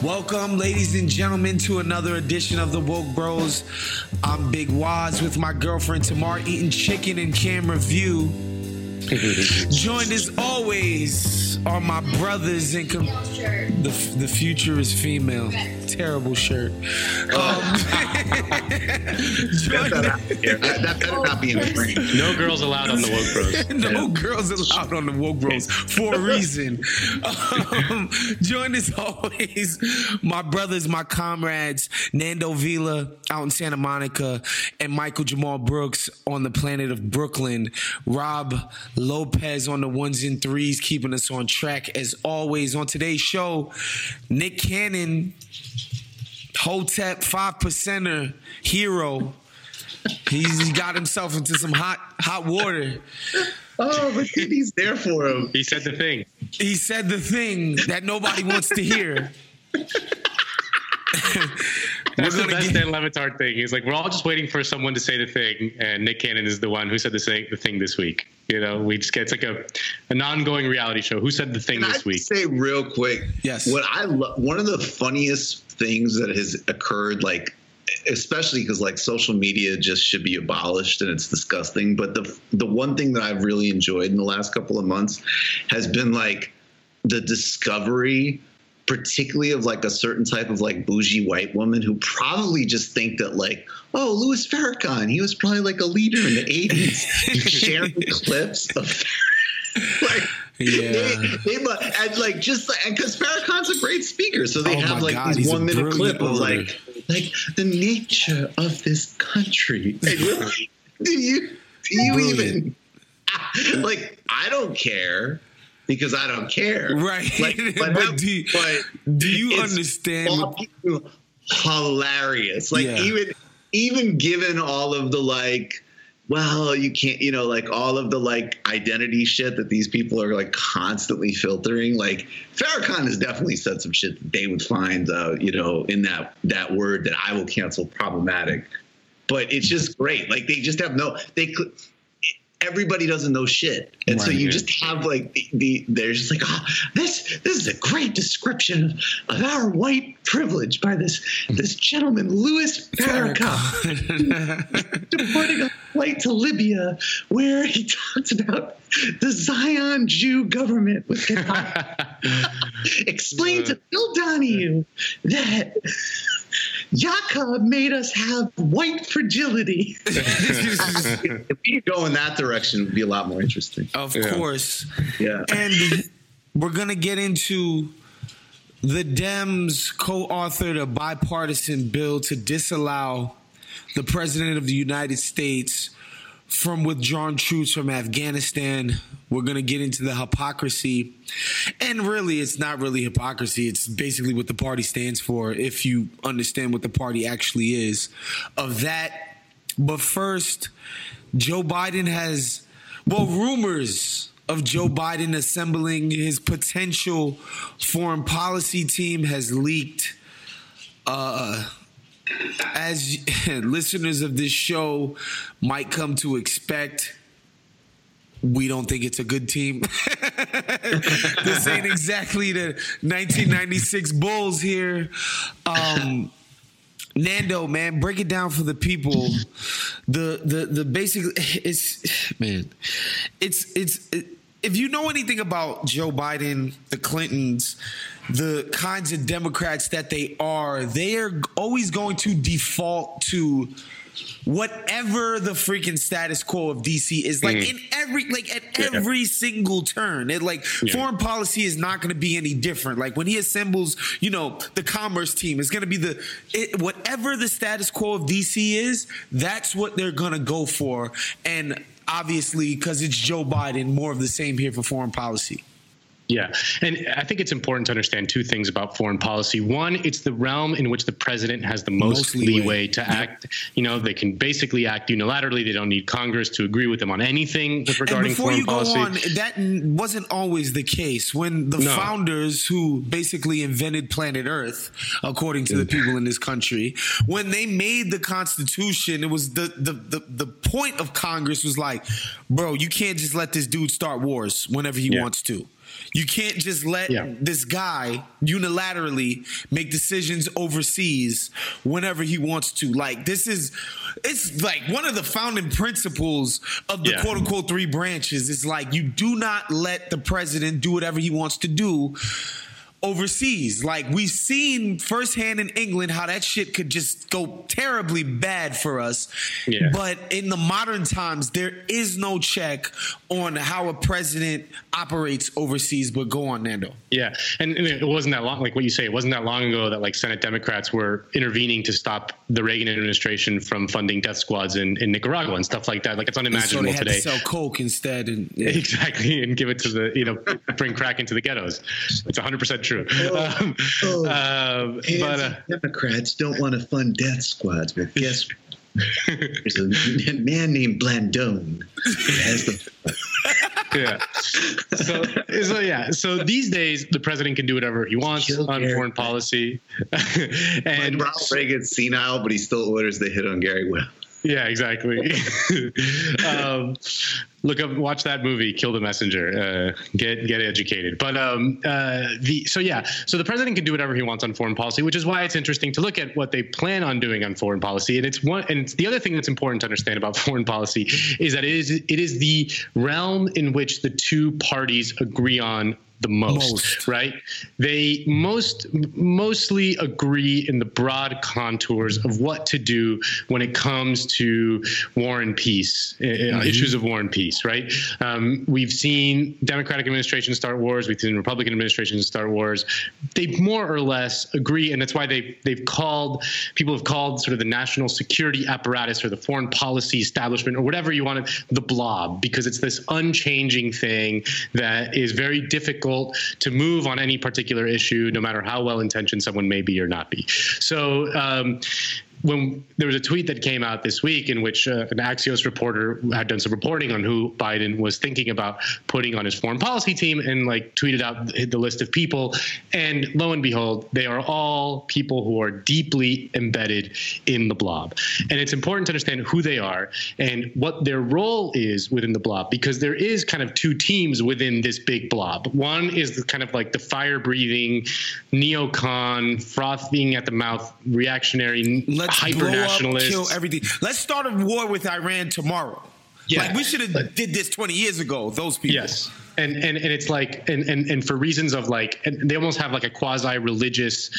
Welcome, ladies and gentlemen, to another edition of the Woke Bros. I'm Big Waz with my girlfriend Tamar, eating chicken in camera view. Joined as always are my brothers and the future is female. Terrible shirt. That better not be in the frame. No girls allowed on the Woke Bros. Girls allowed on the Woke Bros for a reason. Joined as always, my brothers, my comrades, Nando Vila out in Santa Monica, and Michael Jamal Brooks on the planet of Brooklyn. Rob Lopez on the ones and threes, keeping us on track as always. On today's show, Nick Cannon, Hotep 5%er hero. He got himself into some hot water. Oh, but he's there for him. He said the thing. He said the thing that nobody wants to hear. That's the best Dan Levitard thing. He's like, we're all just waiting for someone to say the thing, and Nick Cannon is the one who said the thing this week. You know, we just get, it's like an ongoing reality show. Who said the thing this week? Can I say real quick? Yes. One of the funniest things that has occurred, like, especially because like social media just should be abolished and it's disgusting. But the one thing that I've really enjoyed in the last couple of months has been like the discovery, particularly of like a certain type of like bougie white woman who probably just think that like, oh, Louis Farrakhan, he was probably like a leader in the 80s. Sharing clips of like, yeah, and like just like, because Farrakhan's a great speaker, so they have like this 1 minute clip of like the nature of this country. Do you even like? I don't care. Because I don't care. Right. Like, do you understand? Hilarious. Like, yeah. even given all of the like, well, you can't, you know, like all of the like identity shit that these people are like constantly filtering. Like Farrakhan has definitely said some shit that they would find, you know, in that word that I will cancel problematic. But it's just great. Like they just have everybody doesn't know shit. And so you just have like they're just like, oh, this is a great description of our white privilege by this gentleman, Louis Farrakhan, deporting a flight to Libya where he talks about the Zion Jew government with Khatai. Explain to Phil Donahue that Yaka made us have white fragility. If we go in that direction, it would be a lot more interesting. Of course. Yeah. And we're going to get into the Dems co-authored a bipartisan bill to disallow the president of the United States from withdrawing troops from Afghanistan. We're going to get into the hypocrisy. And really, it's not really hypocrisy. It's basically what the party stands for, if you understand what the party actually is of that. But first, Joe Biden has Well, rumors of Joe Biden assembling his potential foreign policy team has leaked. As listeners of this show might come to expect, we don't think it's a good team. This ain't exactly the 1996 Bulls here. Nando, man, break it down for the people. The basic, it's, man, it's if you know anything about Joe Biden, the Clintons, the kinds of Democrats that they are always going to default to whatever the freaking status quo of DC is, like in every, like at every single turn, it like foreign policy is not going to be any different. Like when he assembles, you know, the commerce team, it's going to be whatever the status quo of DC is, that's what they're going to go for. And obviously, because it's Joe Biden, more of the same here for foreign policy. Yeah. And I think it's important to understand two things about foreign policy. One, it's the realm in which the president has the most leeway to act. You know, they can basically act unilaterally. They don't need Congress to agree with them on anything regarding foreign policy. And before you go on, that wasn't always the case. When the founders who basically invented planet Earth, according to the people in this country, when they made the Constitution, it was the point of Congress was like, bro, you can't just let this dude start wars whenever he wants to. You can't just let this guy unilaterally make decisions overseas whenever he wants to. Like, it's like one of the founding principles of the quote unquote three branches. It's like, you do not let the president do whatever he wants to do overseas. Like, we've seen firsthand in England how that shit could just go terribly bad for us. Yeah. But in the modern times, there is no check on how a president operates overseas. But go on, Nando. Yeah. And it wasn't that long, like what you say, it wasn't that long ago that like Senate Democrats were intervening to stop the Reagan administration from funding death squads in Nicaragua and stuff like that. Like, it's unimaginable today. So they had to sell coke instead. And, exactly. And give it to the, bring crack into the ghettos. It's 100% true. Democrats don't want to fund death squads, but guess there's a man named Blandone has the So these days the president can do whatever he wants foreign policy. And Ronald Reagan's senile, but he still orders the hit on Gary Webb. Yeah, exactly. Watch that movie, Kill the Messenger. Get educated. But so the president can do whatever he wants on foreign policy, which is why it's interesting to look at what they plan on doing on foreign policy. And it's one, and it's the other thing that's important to understand about foreign policy is that it is the realm in which the two parties agree on the most, right? They mostly agree in the broad contours of what to do when it comes to war and peace, issues of war and peace, right? We've seen Democratic administrations start wars. We've seen Republican administrations start wars. They more or less agree, and that's why people have called sort of the national security apparatus or the foreign policy establishment or whatever you want to, the blob, because it's this unchanging thing that is very difficult to move on any particular issue, no matter how well-intentioned someone may be or not be. So when there was a tweet that came out this week in which an Axios reporter had done some reporting on who Biden was thinking about putting on his foreign policy team and like tweeted out the list of people. And lo and behold, they are all people who are deeply embedded in the blob. And it's important to understand who they are and what their role is within the blob, because there is kind of two teams within this big blob. One is the kind of like the fire breathing, neocon, frothing at the mouth, reactionary. Hyper-nationalists. Blow up, kill everything. Let's start a war with Iran tomorrow. Yeah. Like, we should have did this 20 years ago, those people. Yes. And it's like, and for reasons of like, and they almost have like a quasi-religious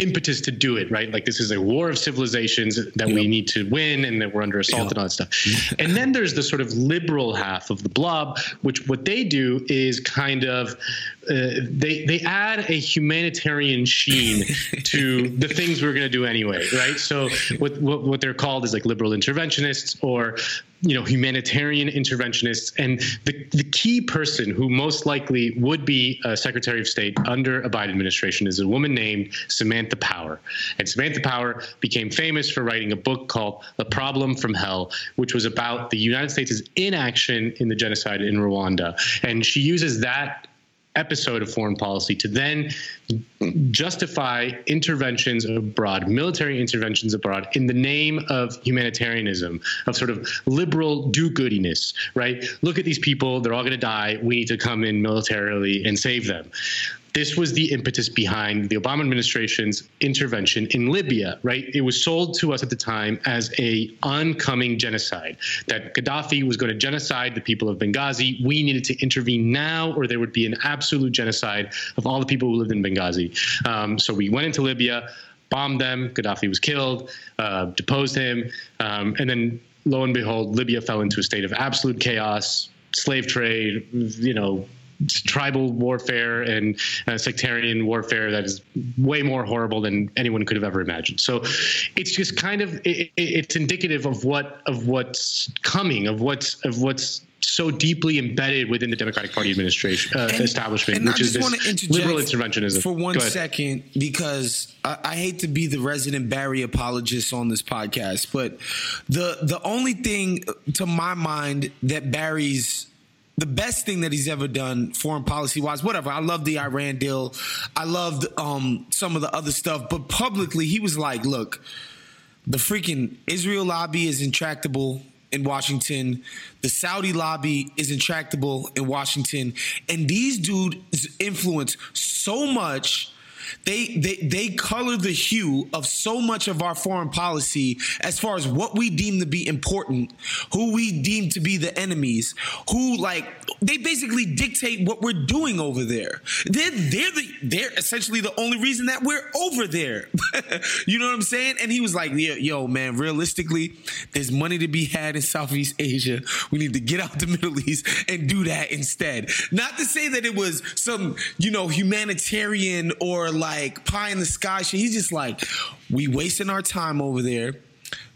impetus to do it, right? Like, this is a war of civilizations that we need to win and that we're under assault and all that stuff. And then there's the sort of liberal half of the blob, which what they do is kind of they add a humanitarian sheen to the things we're going to do anyway, right? So what they're called is like liberal interventionists or humanitarian interventionists. And the key person who most likely would be Secretary of State under a Biden administration is a woman named Samantha Power. And Samantha Power became famous for writing a book called The Problem from Hell, which was about the United States' inaction in the genocide in Rwanda. And she uses that episode of foreign policy to then justify interventions abroad, military interventions abroad, in the name of humanitarianism, of sort of liberal do-goodiness, right? Look at these people, they're all going to die, we need to come in militarily and save them. This was the impetus behind the Obama administration's intervention in Libya, right? It was sold to us at the time as an oncoming genocide, that Gaddafi was going to genocide the people of Benghazi. We needed to intervene now, or there would be an absolute genocide of all the people who lived in Benghazi. So we went into Libya, bombed them. Gaddafi was killed, deposed him. And then, lo and behold, Libya fell into a state of absolute chaos, slave trade, tribal warfare and sectarian warfare that is way more horrible than anyone could have ever imagined. So it's just kind of it's indicative of what's coming, of what's so deeply embedded within the Democratic Party administration establishment, which is this liberal interventionism. For one second, because I hate to be the resident Barry apologist on this podcast, but the only thing to my mind that Barry's the best thing that he's ever done foreign policy-wise, whatever. I love the Iran deal. I loved some of the other stuff. But publicly, he was like, look, the freaking Israel lobby is intractable in Washington. The Saudi lobby is intractable in Washington. And these dudes influence so much. They color the hue of so much of our foreign policy as far as what we deem to be important, who we deem to be the enemies, who they basically dictate what we're doing over there. They're essentially the only reason that we're over there. You know what I'm saying? And he was like, yo, man, realistically, there's money to be had in Southeast Asia. We need to get out the Middle East and do that instead. Not to say that it was some, humanitarian or pie in the sky shit. He's just like, we wasting our time over there.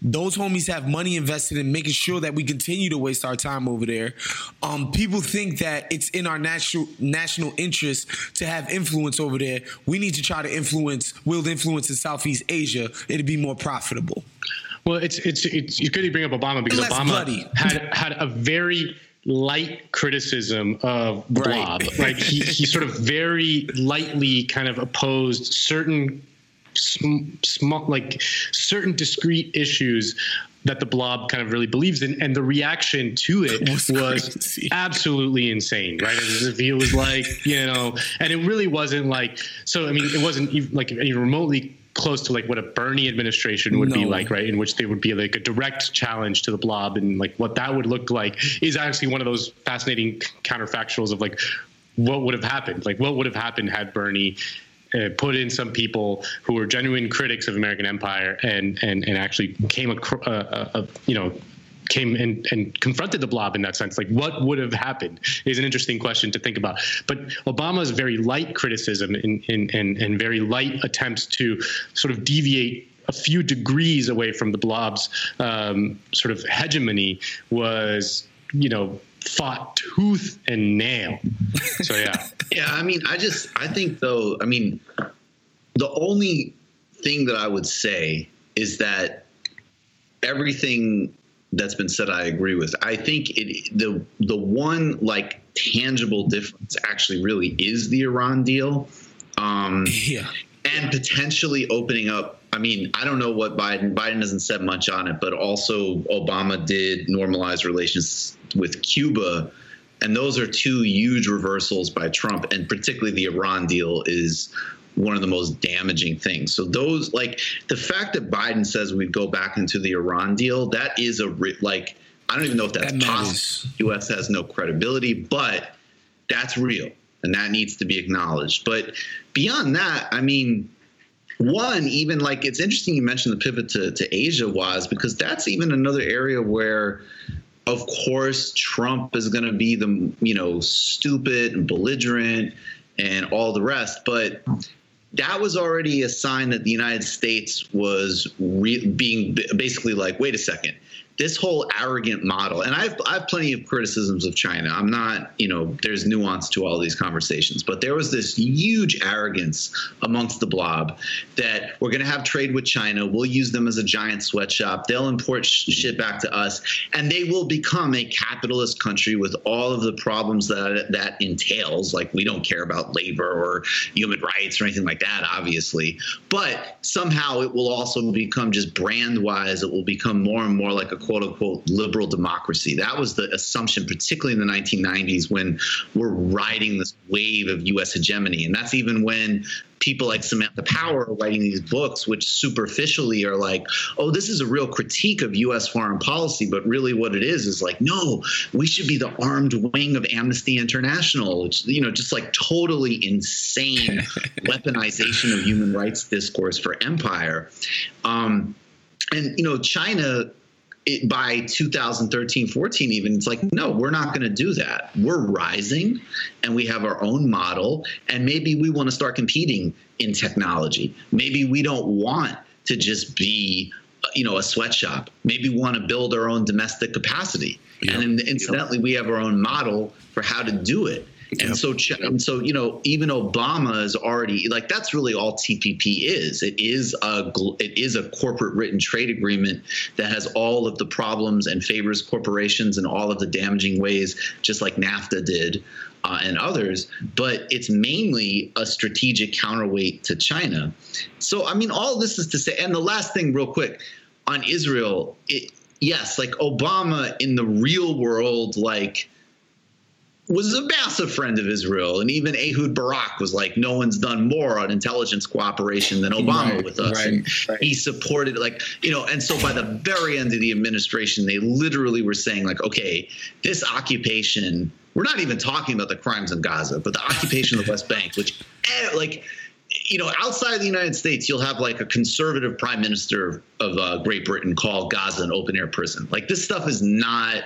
Those homies have money invested in making sure that we continue to waste our time over there. People think that it's in our national interest to have influence over there. We need to try to wield influence in Southeast Asia. It'd be more profitable. Well, it's good you bring up Obama, because Obama had a very light criticism of Blob. Right. Like he sort of very lightly kind of opposed certain small, certain discrete issues that the Blob kind of really believes in, and the reaction to it was absolutely insane, right? As if he was and it really wasn't it wasn't even any remotely close to what a Bernie administration would be right? In which they would be a direct challenge to the Blob, and what that would look like is actually one of those fascinating counterfactuals of what would have happened? What would have happened had Bernie put in some people who were genuine critics of American empire and actually came and confronted the Blob in that sense. What would have happened is an interesting question to think about. But Obama's very light criticism and very light attempts to sort of deviate a few degrees away from the Blob's sort of hegemony was, fought tooth and nail. So, yeah. Yeah, I think, though, the only thing that I would say is that everything that's been said I agree with. I think the one tangible difference actually really is the Iran deal. And potentially opening up. I don't know what Biden hasn't said much on it, but also Obama did normalize relations with Cuba. And those are two huge reversals by Trump. And particularly the Iran deal is one of the most damaging things. So those, the fact that Biden says we'd go back into the Iran deal, that is I don't even know if that's possible. The U.S. has no credibility, but that's real. And that needs to be acknowledged. But beyond that, it's interesting you mentioned the pivot to Asia, Waz, because that's even another area where, of course, Trump is going to be the, stupid and belligerent and all the rest. But that was already a sign that the United States was being basically wait a second. this whole arrogant model, and I've plenty of criticisms of China. I'm not, there's nuance to all these conversations, but there was this huge arrogance amongst the blob that we're going to have trade with China. We'll use them as a giant sweatshop. They'll import shit back to us, and they will become a capitalist country with all of the problems that entails. Like, we don't care about labor or human rights or anything like that, obviously, but somehow it will also become, just brand wise, it will become more and more like a quote unquote liberal democracy. That was the assumption, particularly in the 1990s, when we're riding this wave of U.S. hegemony. And that's even when people like Samantha Power are writing these books, which superficially are like, oh, this is a real critique of U.S. foreign policy. But really what it is like, no, we should be the armed wing of Amnesty International. It's, just like totally insane weaponization of human rights discourse for empire. China, by 2013, 14, even, it's like, no, we're not going to do that. We're rising, and we have our own model, and maybe we want to start competing in technology. Maybe we don't want to just be, a sweatshop. Maybe we want to build our own domestic capacity. Yep. And incidentally, we have our own model for how to do it. And yep. So even Obama is already like, that's really all TPP is. It is a corporate written trade agreement that has all of the problems and favors corporations in all of the damaging ways, just like NAFTA did and others. But it's mainly a strategic counterweight to China. So, all this is to say, and the last thing real quick on Israel. Yes, like Obama in the real world, was a massive friend of Israel. And even Ehud Barak was like, no one's done more on intelligence cooperation than Obama with us. Right, and he supported and so by the very end of the administration, they literally were saying okay, this occupation, we're not even talking about the crimes in Gaza, but the occupation of the West Bank, which outside of the United States, you'll have a conservative prime minister of Great Britain call Gaza an open air prison. This stuff is not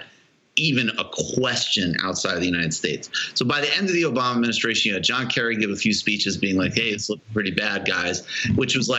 even a question outside of the United States. So by the end of the Obama administration, John Kerry gave a few speeches being like, hey, it's looking pretty bad, guys, which was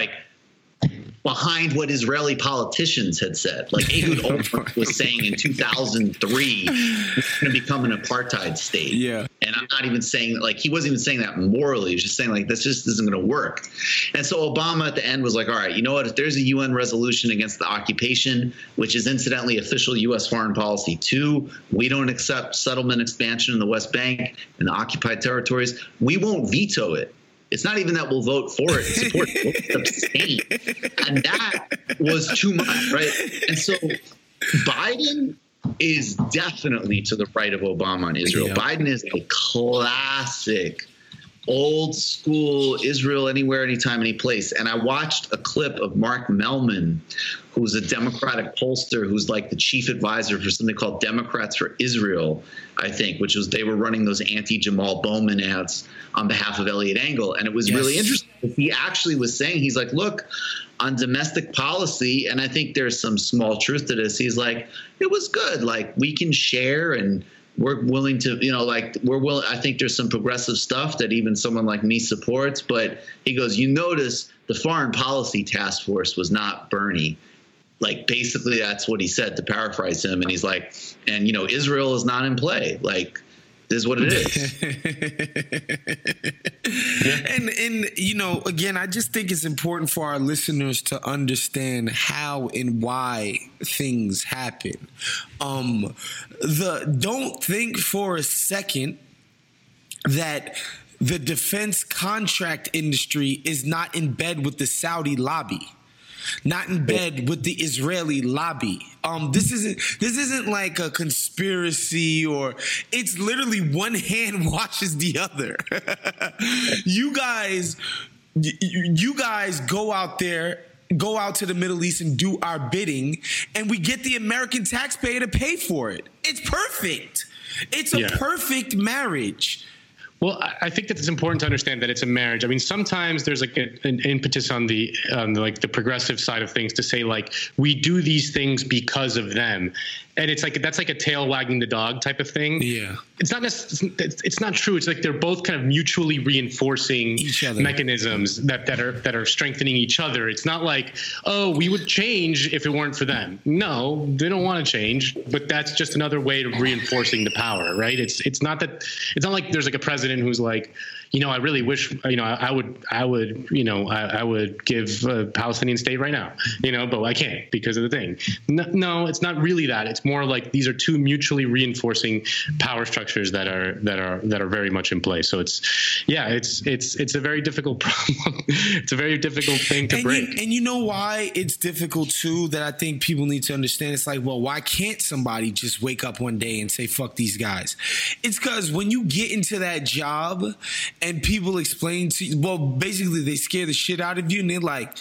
behind what Israeli politicians had said. Ehud Olmert was saying in 2003, it's going to become an apartheid state. Yeah. And I'm not even saying he wasn't even saying that morally. He was just saying this just isn't going to work. And so Obama at the end was all right, you know what? If there's a UN resolution against the occupation, which is incidentally official U.S. foreign policy too, we don't accept settlement expansion in the West Bank and the occupied territories. We won't veto it. It's not even that we'll vote for it. It's support. We'll abstain. And that was too much, right? And so Biden is definitely to the right of Obama on Israel. Yeah. Biden is a classic, old school Israel anywhere, anytime, any place. And I watched a clip of Mark Melman, who's a Democratic pollster, who's the chief advisor for something called Democrats for Israel, I think, which was they were running those anti-Jamal Bowman ads on behalf of Elliot Engel. And it was really interesting. He actually was saying, he's like, look, on domestic policy, and I think there's some small truth to this, he's like, it was good. We can share and we're willing to, we're willing. I think there's some progressive stuff that even someone like me supports. But he goes, you notice the foreign policy task force was not Bernie. Basically, that's what he said, to paraphrase him. And he's like, and, Israel is not in play. This is what it is. Yeah. And again, I just think it's important for our listeners to understand how and why things happen. Don't think for a second that the defense contract industry is not in bed with the Saudi lobby. Not in bed with the Israeli lobby. This isn't like a conspiracy, or it's literally one hand washes the other. You guys go out there, go out to the Middle East and do our bidding, and we get the American taxpayer to pay for it. It's perfect. It's a perfect marriage. Well, I think that it's important to understand that it's a marriage. I mean, sometimes there's an impetus on the progressive side of things to say we do these things because of them. And it's like, that's like a tail wagging the dog type of thing. Yeah. It's not necessarily, it's not true. It's like they're both kind of mutually reinforcing each other mechanisms that are strengthening each other. It's not like, oh, we would change if it weren't for them. No, they don't want to change, but that's just another way of reinforcing the power, right? It's not like there's like a president who's like, you know, I really wish, you know, I would give a Palestinian state right now, you know, but I can't because of the thing. No, it's not really that. It's more like these are two mutually reinforcing power structures that are very much in place. So it's a very difficult problem. It's a very difficult thing to break. And you know why it's difficult too, that I think people need to understand. It's like, well, why can't somebody just wake up one day and say, fuck these guys? It's because when you get into that job and people explain to you, well, basically they scare the shit out of you and they're like,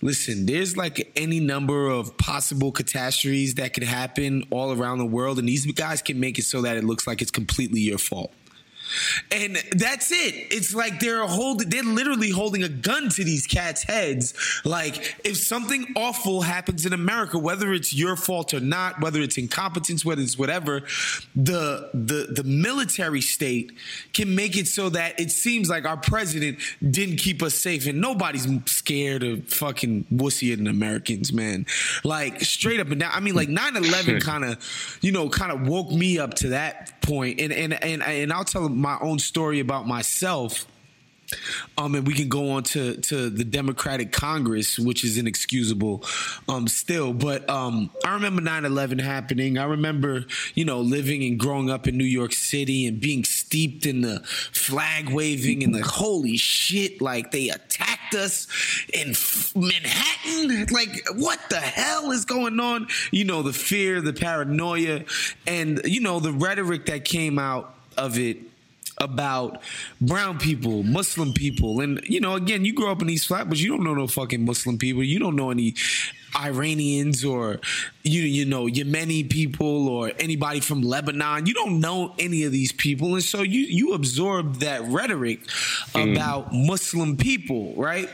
listen, there's like any number of possible catastrophes that could happen all around the world, and these guys can make it so that it looks like it's completely your fault. And that's it. It's like they're literally holding a gun to these cats' heads. Like, if something awful happens in America, whether it's your fault or not, whether it's incompetence, whether it's whatever, the military state can make it so that it seems like our president didn't keep us safe. And nobody's scared of fucking wussier than Americans, man. Like, straight up and down. I mean, like, 9/11 kind of woke me up to that point. And I'll tell them my own story about myself, and we can go on to the Democratic Congress, which is inexcusable still. But I remember 9/11 happening. I remember, you know, living and growing up in New York City and being steeped in the flag waving and the holy shit, like they attacked us in Manhattan. Like, what the hell is going on? You know, the fear, the paranoia, and, you know, the rhetoric that came out of it about brown people, Muslim people. And, you know, again, you grow up in East Flatbush, you don't know no fucking Muslim people. You don't know any Iranians or, you know, Yemeni people or anybody from Lebanon. You don't know any of these people. And so you absorb that rhetoric about Muslim people, right?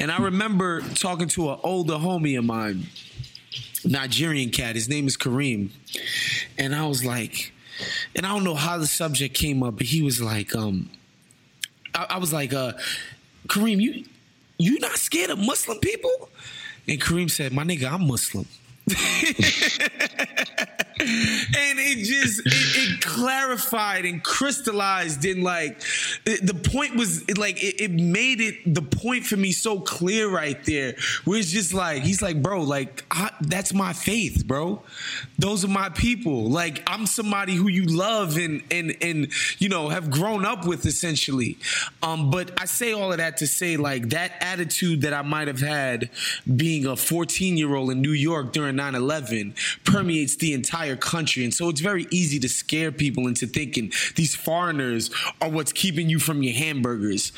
And I remember talking to an older homie of mine, Nigerian cat. His name is Kareem. And I was like, and I don't know how the subject came up, but he was like, I was like, Kareem, you not scared of Muslim people? And Kareem said, my nigga, I'm Muslim. And it just, it clarified and crystallized in, like, the point was, like, it made it, the point for me so clear right there, where it's just like, he's like, bro, like, that's my faith, bro. Those are my people. Like, I'm somebody who you love and you know, have grown up with, essentially. But I say all of that to say, like, that attitude that I might have had being a 14-year-old in New York during 9/11 permeates the entire country. And so it's very easy to scare people into thinking these foreigners are what's keeping you from your hamburgers.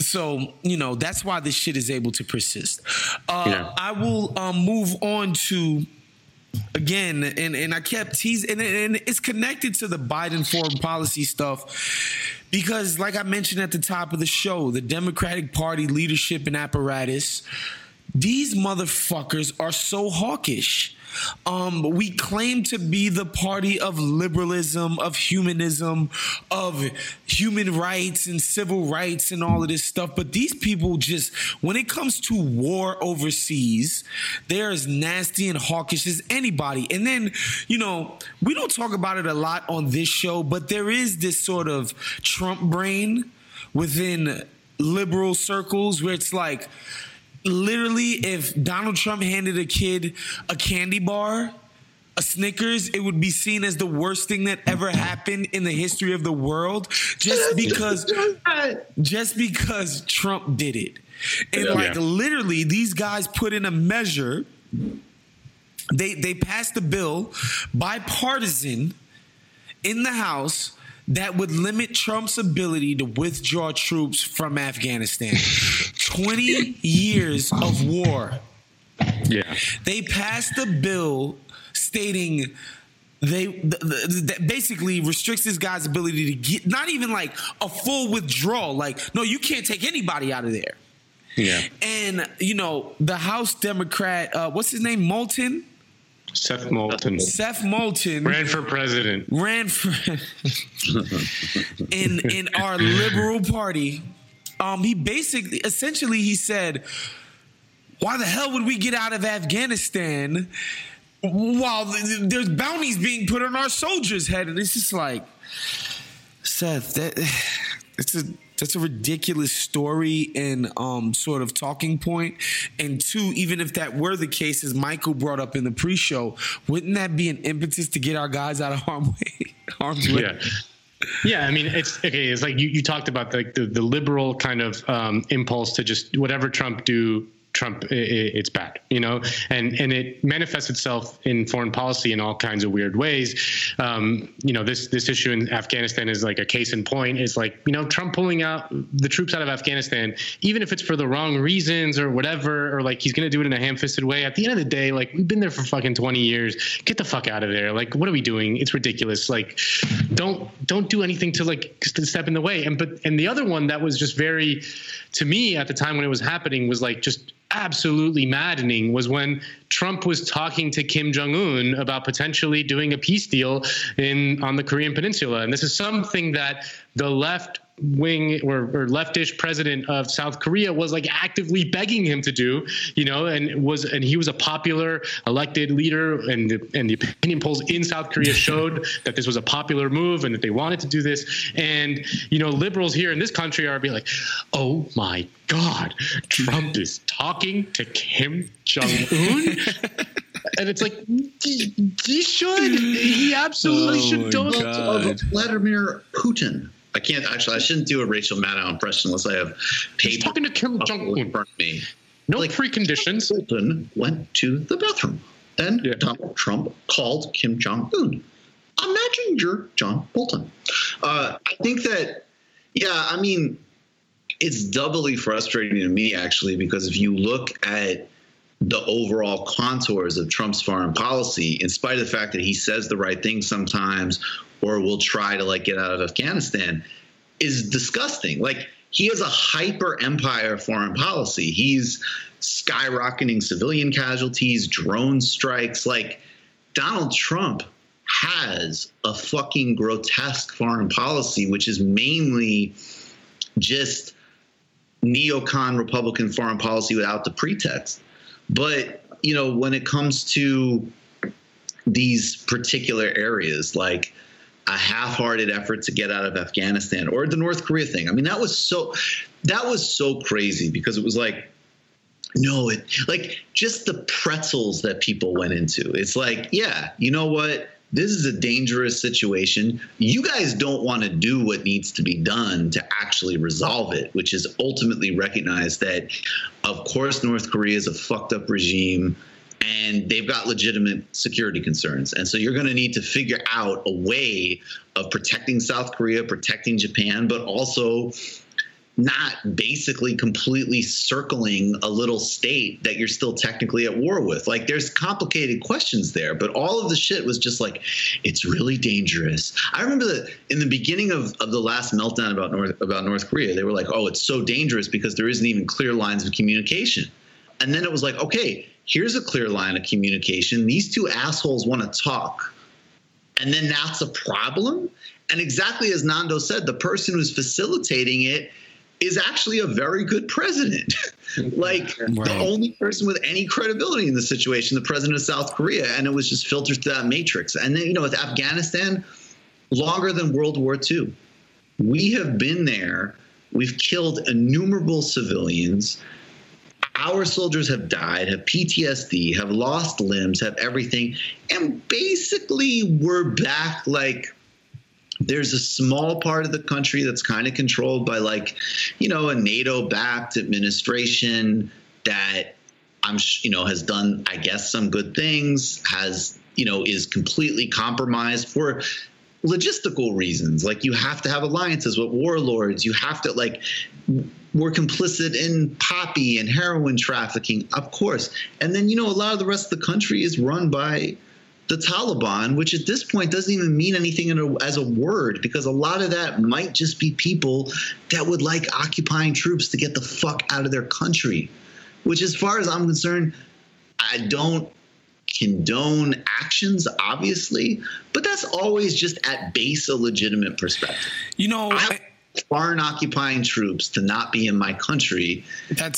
So, you know, that's why this shit is able to persist. I will move on to, again, and I kept teasing, and it's connected to the Biden foreign policy stuff, because like I mentioned at the top of the show, the Democratic Party leadership and apparatus, these motherfuckers are so hawkish. We claim to be the party of liberalism, of humanism, of human rights and civil rights and all of this stuff. But these people just, when it comes to war overseas, they're as nasty and hawkish as anybody. And then, you know, we don't talk about it a lot on this show, but there is this sort of Trump brain within liberal circles where it's like, literally, if Donald Trump handed a kid a candy bar, a Snickers, it would be seen as the worst thing that ever happened in the history of the world, just because Trump did it. And literally, these guys put in a measure. They passed a bill, bipartisan, in the House that would limit Trump's ability to withdraw troops from Afghanistan. 20 years of war. Yeah. They passed a bill stating that basically restricts this guy's ability to get, not even like a full withdrawal. Like, no, you can't take anybody out of there. Yeah. And, you know, the House Democrat, what's his name? Moulton? Seth Moulton ran for president in our liberal party. He basically, essentially, he said, "Why the hell would we get out of Afghanistan while there's bounties being put on our soldiers' head?" And it's just like, Seth, that's a ridiculous story and sort of talking point. And two, even if that were the case, as Michael brought up in the pre-show, wouldn't that be an impetus to get our guys out of harm's way? Yeah. Yeah, I mean, it's okay. It's like you talked about the liberal kind of impulse to just whatever Trump do. Trump, it's bad, you know, and it manifests itself in foreign policy in all kinds of weird ways. You know, this issue in Afghanistan is like a case in point. It's like, you know, Trump pulling out the troops out of Afghanistan, even if it's for the wrong reasons or whatever, or like he's going to do it in a ham-fisted way. At the end of the day, like, we've been there for fucking 20 years. Get the fuck out of there. Like, what are we doing? It's ridiculous. Like, don't do anything to like step in the way. And the other one that was just very, to me at the time when it was happening, was like just absolutely maddening, was when Trump was talking to Kim Jong-un about potentially doing a peace deal on the Korean Peninsula. And this is something that the left wing or leftish president of South Korea was like actively begging him to do, you know, and he was a popular elected leader, and the opinion polls in South Korea showed that this was a popular move and that they wanted to do this. And, you know, liberals here in this country are being like, oh my God, Trump is talking to Kim Jong-un? And it's like, he should. He absolutely should. Don't Vladimir Putin. I can't actually. I shouldn't do a Rachel Maddow impression unless I have paper. He's talking to Kim Jong-un in front of me. No like, preconditions. Bolton went to the bathroom. Then Donald Trump called Kim Jong-un. Imagine you're John Bolton. I think that, I mean, it's doubly frustrating to me actually, because if you look at the overall contours of Trump's foreign policy, in spite of the fact that he says the right thing sometimes, or will try to like get out of Afghanistan, is disgusting. Like, he has a hyper empire foreign policy. He's skyrocketing civilian casualties, drone strikes. Like, Donald Trump has a fucking grotesque foreign policy, which is mainly just neocon Republican foreign policy without the pretext. But, you know, when it comes to these particular areas, like a half-hearted effort to get out of Afghanistan or the North Korea thing, I mean, that was so crazy, because it was like, no, it like just the pretzels that people went into. It's like, yeah, you know what? This is a dangerous situation. You guys don't want to do what needs to be done to actually resolve it, which is ultimately recognize that, of course, North Korea is a fucked up regime and they've got legitimate security concerns. And so you're going to need to figure out a way of protecting South Korea, protecting Japan, but also not basically completely circling a little state that you're still technically at war with. Like, there's complicated questions there, but all of the shit was just like, it's really dangerous. I remember that in the beginning of the last meltdown about North Korea, they were like, oh, it's so dangerous because there isn't even clear lines of communication. And then it was like, okay, here's a clear line of communication. These two assholes want to talk. And then that's a problem. And exactly as Nando said, the person who's facilitating it is actually a very good president. Like, wow. The only person with any credibility in the situation, the president of South Korea, and it was just filtered through that matrix. And then, you know, with Afghanistan, longer than World War II. We have been there. We've killed innumerable civilians. Our soldiers have died, have PTSD, have lost limbs, have everything. And basically we're back like, there's a small part of the country that's kind of controlled by, like, you know, a NATO-backed administration that has done, I guess, some good things, has, you know, is completely compromised for logistical reasons. Like, you have to have alliances with warlords. You have to, like, we're complicit in poppy and heroin trafficking, of course. And then, you know, a lot of the rest of the country is run by the Taliban, which at this point doesn't even mean anything as a word, because a lot of that might just be people that would like occupying troops to get the fuck out of their country, which, as far as I'm concerned, I don't condone actions, obviously, but that's always just at base a legitimate perspective. You know, I foreign occupying troops to not be in my country,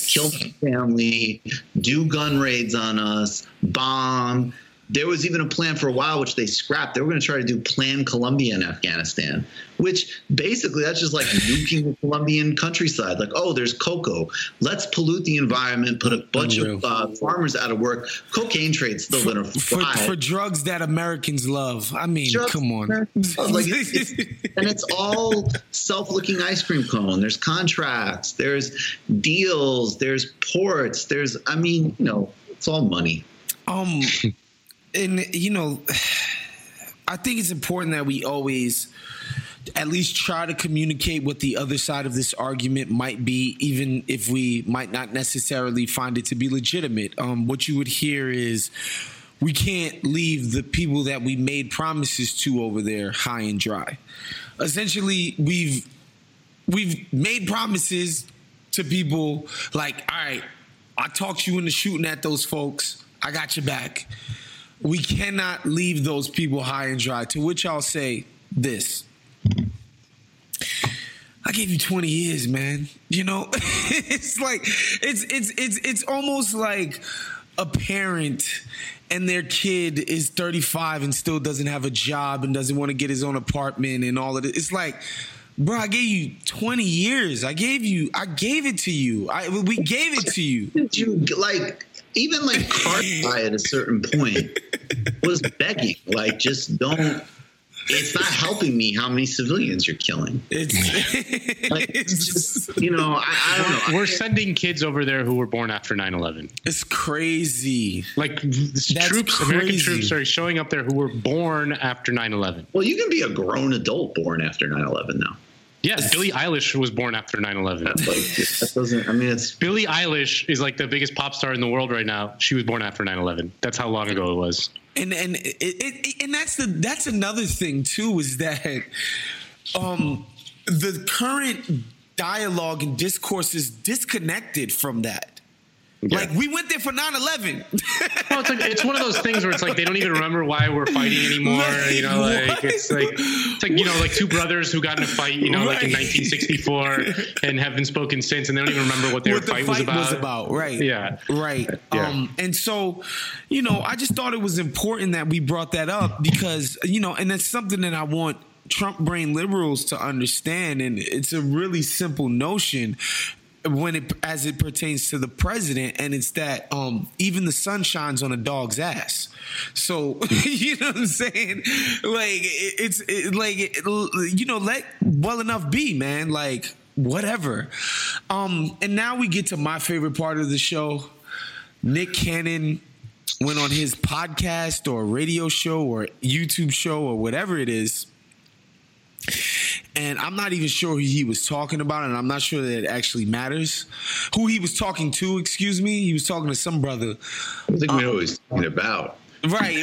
kill my family, do gun raids on us, bomb. There was even a plan for a while, which they scrapped. They were going to try to do Plan Colombia in Afghanistan, which basically that's just like nuking the Colombian countryside. Like, oh, there's cocoa. Let's pollute the environment, put a bunch of farmers out of work. Cocaine trade's still going to fly. For drugs that Americans love. I mean, drugs, come on. Like it's, and it's all self-looking ice cream cone. There's contracts. There's deals. There's ports. There's, I mean, you know, it's all money. And, you know, I think it's important that we always at least try to communicate what the other side of this argument might be, even if we might not necessarily find it to be legitimate. What you would hear is we can't leave the people that we made promises to over there high and dry. Essentially, we've made promises to people like, all right, I talked you into shooting at those folks. I got your back. We cannot leave those people high and dry, to which I'll say this. I gave you 20 years, man. You know, it's like it's almost like a parent and their kid is 35 and still doesn't have a job and doesn't want to get his own apartment and all of it. It's like, bro, I gave you 20 years. I gave it to you. We gave it to you. Did you like? Even like Khatai at a certain point was begging, like, just don't. It's not helping me how many civilians you're killing. I don't know. We're sending kids over there who were born after 9/11. It's crazy. Like, American troops are showing up there who were born after 9/11. Well, you can be a grown adult born after 9/11 now. Yes, Billie Eilish was born after 9/11. That doesn't. I mean, it's Billie Eilish is like the biggest pop star in the world right now. She was born after 9/11. That's how long ago it was. And that's another thing too, is that the current dialogue and discourse is disconnected from that. Yeah. Like, we went there for 9/11. Well, it's one of those things where it's like they don't even remember why we're fighting anymore. Right. You know, like what? it's like you know, like two brothers who got in a fight, you know, right, like in 1964, and have been spoken since, and they don't even remember what their fight was about. Right? Yeah, right. Yeah. And so, you know, I just thought it was important that we brought that up because, you know, and that's something that I want Trump brain liberals to understand, and it's a really simple notion. As it pertains to the president, and it's that even the sun shines on a dog's ass. So you know what I'm saying? Like you know, let well enough be, man. Like whatever. And now we get to my favorite part of the show. Nick Cannon went on his podcast or radio show or YouTube show or whatever it is. And I'm not even sure who he was talking about, and I'm not sure that it actually matters. Who he was talking to, excuse me. He was talking to some brother. I think we know what he's talking about. Right.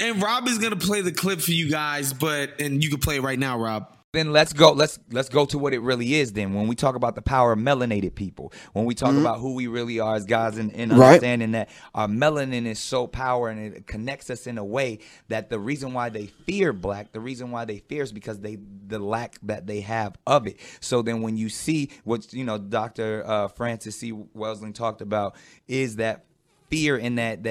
And Rob is going to play the clip for you guys, and you can play it right now, Rob. Then let's go. Let's go to what it really is. Then when we talk about the power of melanated people, when we talk about who we really are as guys, and understanding that our melanin is so powerful and it connects us in a way that the reason why they fear black, the reason why they fear is because the lack that they have of it. So then when you see what, you know, Dr. Francis C. Welsling talked about is that fear in that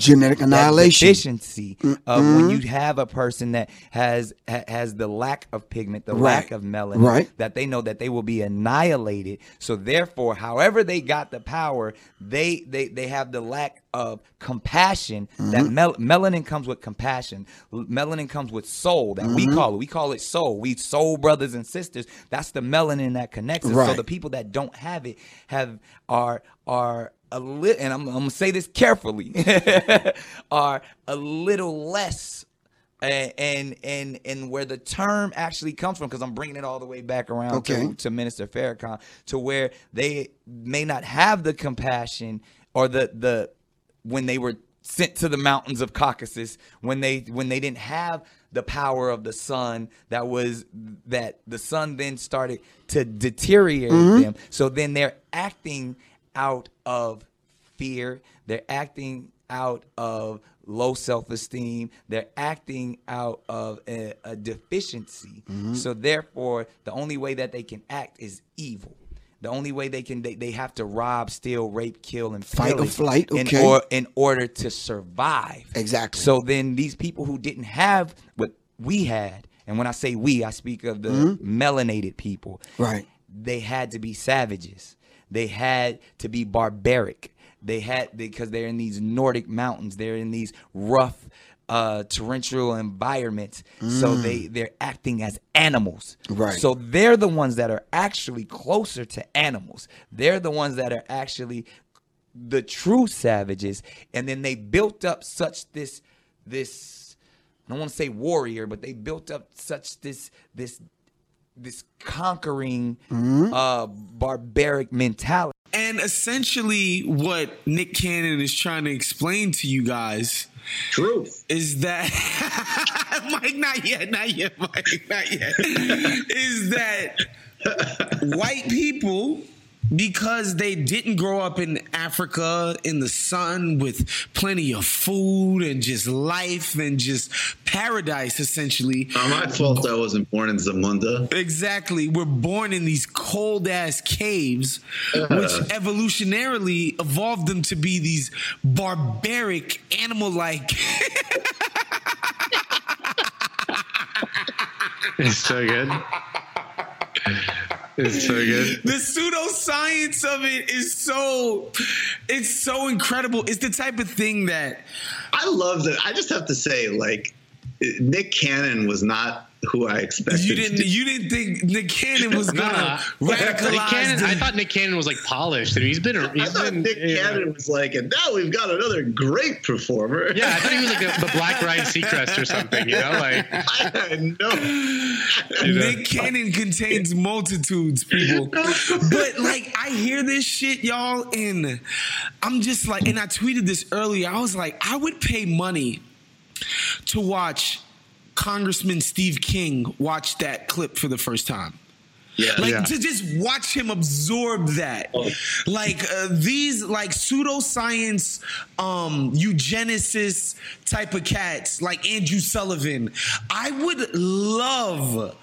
genetic annihilation, deficiency of when you have a person that has the lack of pigment, the lack of melanin, that they know that they will be annihilated. So therefore, however they got the power, they have the lack of compassion. That melanin comes with compassion. Melanin comes with soul. That we call it. We call it soul. We soul brothers and sisters. That's the melanin that connects us. So the people that don't have it are. And I'm going to say this carefully, are a little less, and where the term actually comes from, because I'm bringing it all the way back around to Minister Farrakhan, to where they may not have the compassion or when they were sent to the mountains of Caucasus when they didn't have the power of the sun that the sun then started to deteriorate them. So then they're acting out of fear. They're acting out of low self-esteem. They're acting out of a deficiency. So therefore, the only way that they can act is evil. The only way they can, they have to rob, steal, rape, kill, and fight or flight in order to survive. Exactly. So then these people who didn't have what we had, and when I say we, I speak of the melanated people. Right. They had to be savages. They had to be barbaric. They had, because they're in these Nordic mountains. They're in these rough torrential environments. So they're acting as animals. Right. So they're the ones that are actually closer to animals. They're the ones that are actually the true savages. And then they built up such this I don't want to say warrior, but they built up such this conquering barbaric mentality. And essentially what Nick Cannon is trying to explain to you guys is that Mike, not yet, Mike, not yet. Is that white people, because they didn't grow up in Africa in the sun with plenty of food and just life and just paradise, essentially. My fault I wasn't born in Zamunda. Exactly. We're born in these cold-ass caves, which evolutionarily evolved them to be these barbaric, animal-like... It's so good. It's so good. The pseudoscience of it is so incredible. It's the type of thing that I love. That I just have to say, like, Nick Cannon was not who I expected. You didn't think Nick Cannon was gonna radicalize? I thought Nick Cannon was like polished. I mean, Cannon was like, and now we've got another great performer. Yeah, I thought he was like the Black Ryan Seacrest or something. You know, like Nick Cannon contains multitudes, people. But like, I hear this shit, y'all, and I'm just like, and I tweeted this earlier. I was like, I would pay money to watch Congressman Steve King watch that clip for the first time. To just watch him absorb that. These like pseudoscience, eugenicist type of cats like Andrew Sullivan. I would love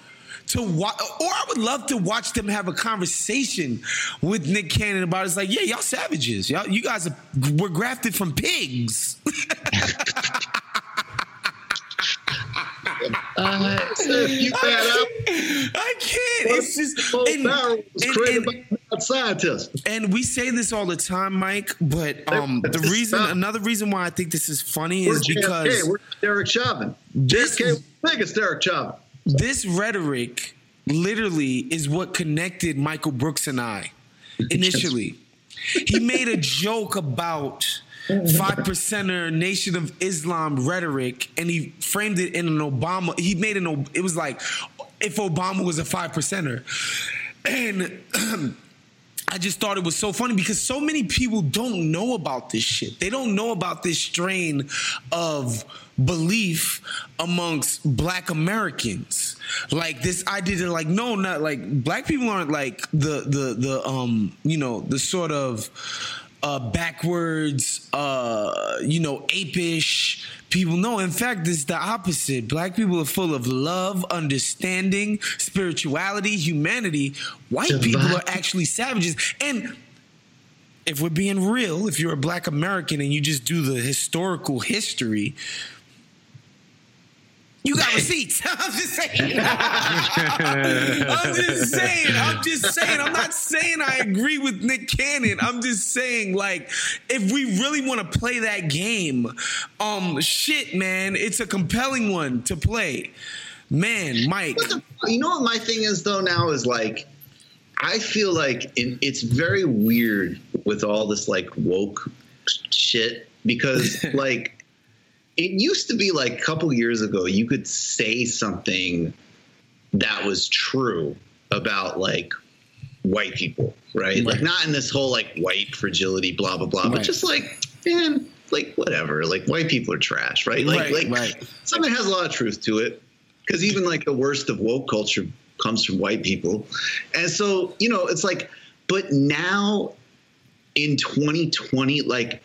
to watch, or I would love to watch them have a conversation with Nick Cannon about it. It's like, yeah, y'all savages. Y'all, you guys were grafted from pigs. I can't. It's just created by scientists. And we say this all the time, Mike. But another reason why I think this is funny is because we're Derek Chauvin. JFK biggest Derek Chauvin. This rhetoric literally is what connected Michael Brooks and I initially. He made a joke about 5%er Nation of Islam rhetoric, and he framed it in an Obama. He made it was like if Obama was a 5%er. And I just thought it was so funny because so many people don't know about this shit. They don't know about this strain of belief amongst Black Americans. Like this idea that like, no, not like Black people aren't like the sort of backwards, apish people. No, in fact, it's the opposite. Black people are full of love, understanding, spirituality, humanity. White people are actually savages. And if we're being real, if you're a Black American and you just do the historical history, you got receipts. I'm just saying. I'm not saying I agree with Nick Cannon. I'm just saying, like, if we really want to play that game, shit, man, it's a compelling one to play. Man, Mike. You know what my thing is, though, now is, like, I feel like it's very weird with all this, like, woke shit because, like, it used to be like a couple years ago, you could say something that was true about like white people, right? Like not in this whole like white fragility, blah, blah, blah, but just like, man, like whatever, like white people are trash, right? Like something has a lot of truth to it, because even like the worst of woke culture comes from white people. And so, you know, it's like, but now in 2020, like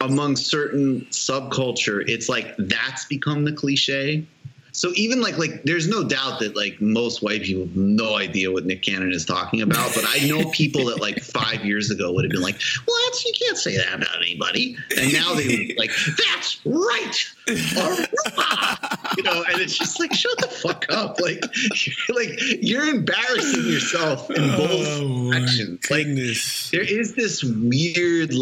among certain subculture, it's like that's become the cliche. So even like there's no doubt that like most white people have no idea what Nick Cannon is talking about. But I know people that like 5 years ago would have been like, well, that's, you can't say that about anybody. And now they would be like, that's right. You know, and it's just like, shut the fuck up. Like you're embarrassing yourself in both actions. Like there is this weird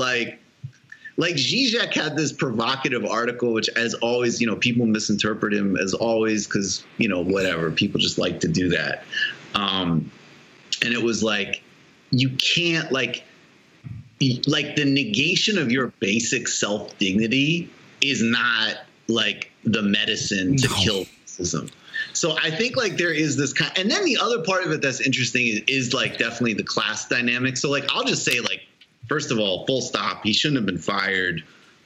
like Zizek had this provocative article, which as always, you know, people misinterpret him as always because, you know, whatever, people just like to do that. And it was like, you can't like the negation of your basic self-dignity is not like the medicine to kill racism. So I think like there is this kind, and then the other part of it that's interesting is like definitely the class dynamic. So like, I'll just say like, first of all, full stop. He shouldn't have been fired.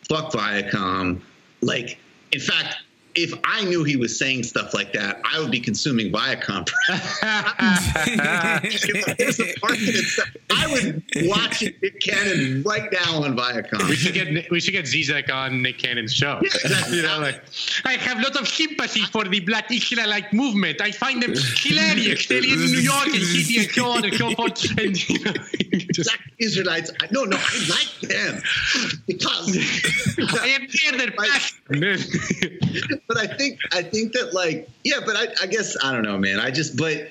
Fuck Viacom. Like, in fact, if I knew he was saying stuff like that, I would be consuming Viacom. There's a part of it. I would watch Nick Cannon right now on Viacom. We should get Zizek on Nick Cannon's show. Yeah, exactly. You know, like, I have a lot of sympathy for the Black Israelite movement. I find them hilarious. They're in New York and City and so on and so forth. And, you know, Black Israelites. No, I like them because I am near their passion. But I think that like, yeah, but I guess, I don't know, man. I just, but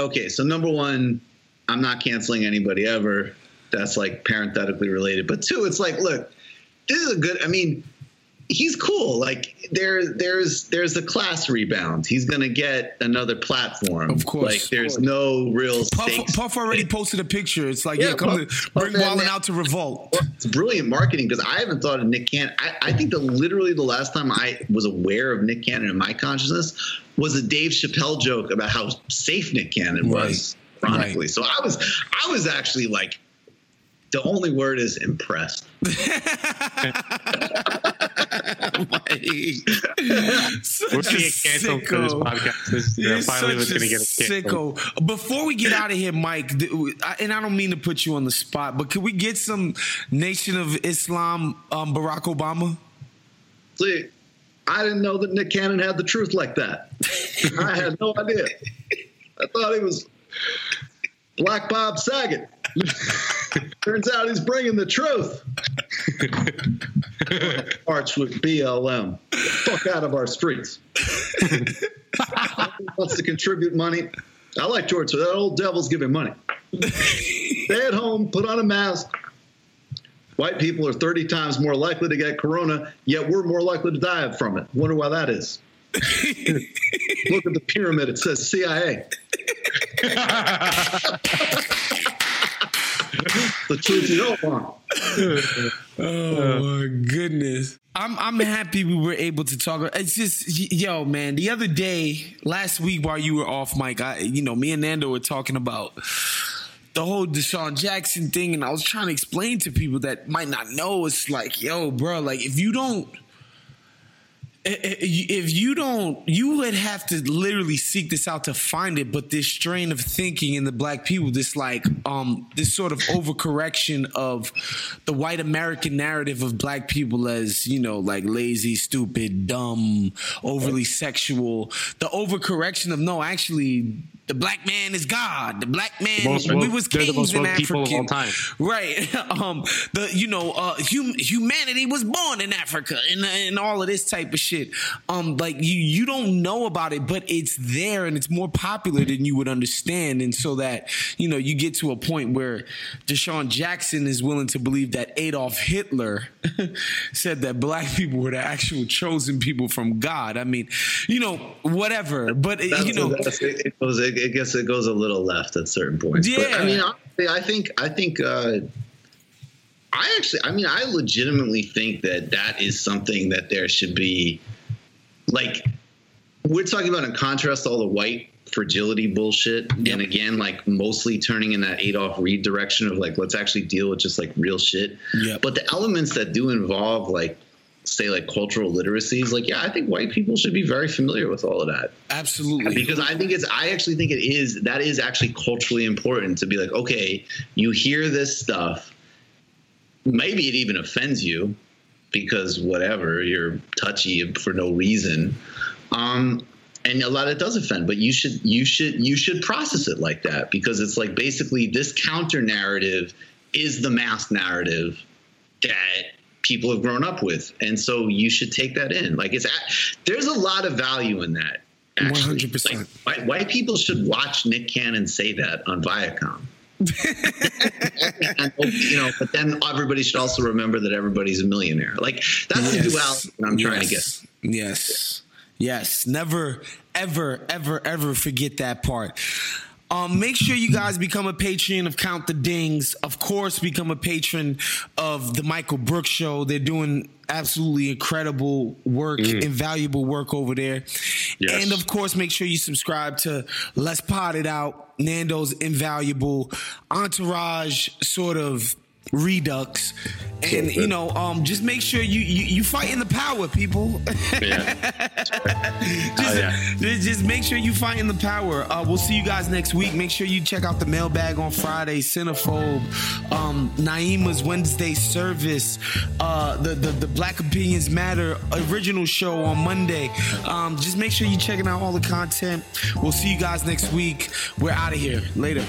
okay. So number one, I'm not canceling anybody ever. That's like parenthetically related. But two, it's like, look, this is a good, I mean, he's cool. Like there's a class rebound. He's going to get another platform. Of course. Like there's no real stakes. Puff already posted a picture. It's like, yeah come to bring Wallin out to revolt. It's brilliant marketing because I haven't thought of Nick Cannon. I think that literally the last time I was aware of Nick Cannon in my consciousness was a Dave Chappelle joke about how safe Nick Cannon was, ironically. Right. So I was actually like, the only word is impressed. We're going to cancel this podcast. Finally, we're going to get a sicko. Before we get out of here, Mike, and I don't mean to put you on the spot, but can we get some Nation of Islam, Barack Obama? See, I didn't know that Nick Cannon had the truth like that. I had no idea. I thought he was Black Bob Saget. Turns out he's bringing the truth. March with BLM. Fuck out of our streets. Wants to contribute money. I like George, so that old devil's giving money. Stay at home, put on a mask. White people are 30 times more likely to get corona, yet we're more likely to die from it. Wonder why that is. Look at the pyramid. It says CIA. The truth you don't want. Oh my goodness! I'm happy we were able to talk. It's just, yo, man. The other day, last week while you were off, Mike, me and Nando were talking about the whole Deshaun Jackson thing, and I was trying to explain to people that might not know. It's like, yo, bro, like if you don't, you would have to literally seek this out to find it. But this strain of thinking in the black people, this like this sort of overcorrection of the white American narrative of black people as, you know, like lazy, stupid, dumb, overly sexual. The overcorrection of, no, actually, the black man is God. The black man, we was kings in Africa. Of all time. Right. Humanity was born in Africa and all of this type of shit. You don't know about it, but it's there and it's more popular than you would understand. And so that, you know, you get to a point where Deshaun Jackson is willing to believe that Adolf Hitler said that black people were the actual chosen people from God. I mean, you know, whatever. But, I guess it goes a little left at certain points. Yeah. But, I mean, honestly, I legitimately think that is something that there should be, like, we're talking about in contrast to all the white fragility bullshit. Yep. And again, like mostly turning in that Adolf Reed direction of like, let's actually deal with just like real shit. Yep. But the elements that do involve like, say like cultural literacies, like, yeah, I think white people should be very familiar with all of that. Absolutely. Because I think I actually think that is actually culturally important to be like, okay, you hear this stuff. Maybe it even offends you because whatever, you're touchy for no reason. And a lot of it does offend, but you should process it like that, because it's like basically this counter narrative is the mass narrative that people have grown up with. And so you should take that in. Like there's a lot of value in that. Actually. 100%. Like, white people should watch Nick Cannon say that on Viacom. And, you know, but then everybody should also remember that everybody's a millionaire. Like that's the duality that I'm trying to get. Yes. Yes. Never, ever, ever, ever forget that part. Make sure you guys become a patron of Count the Dings. Of course, become a patron of The Michael Brooks Show. They're doing absolutely incredible work, invaluable work over there. Yes. And, of course, make sure you subscribe to Let's Pot It Out, Nando's invaluable entourage sort of redux. And, you know, just make sure you fight in the power, people. Yeah. Just make sure you fight in the power. We'll see you guys next week. Make sure you check out the mailbag on Friday, Cinephobe, Naima's Wednesday service, the Black Opinions Matter original show on Monday. Just make sure you're checking out all the content. We'll see you guys next week. We're out of here. Later.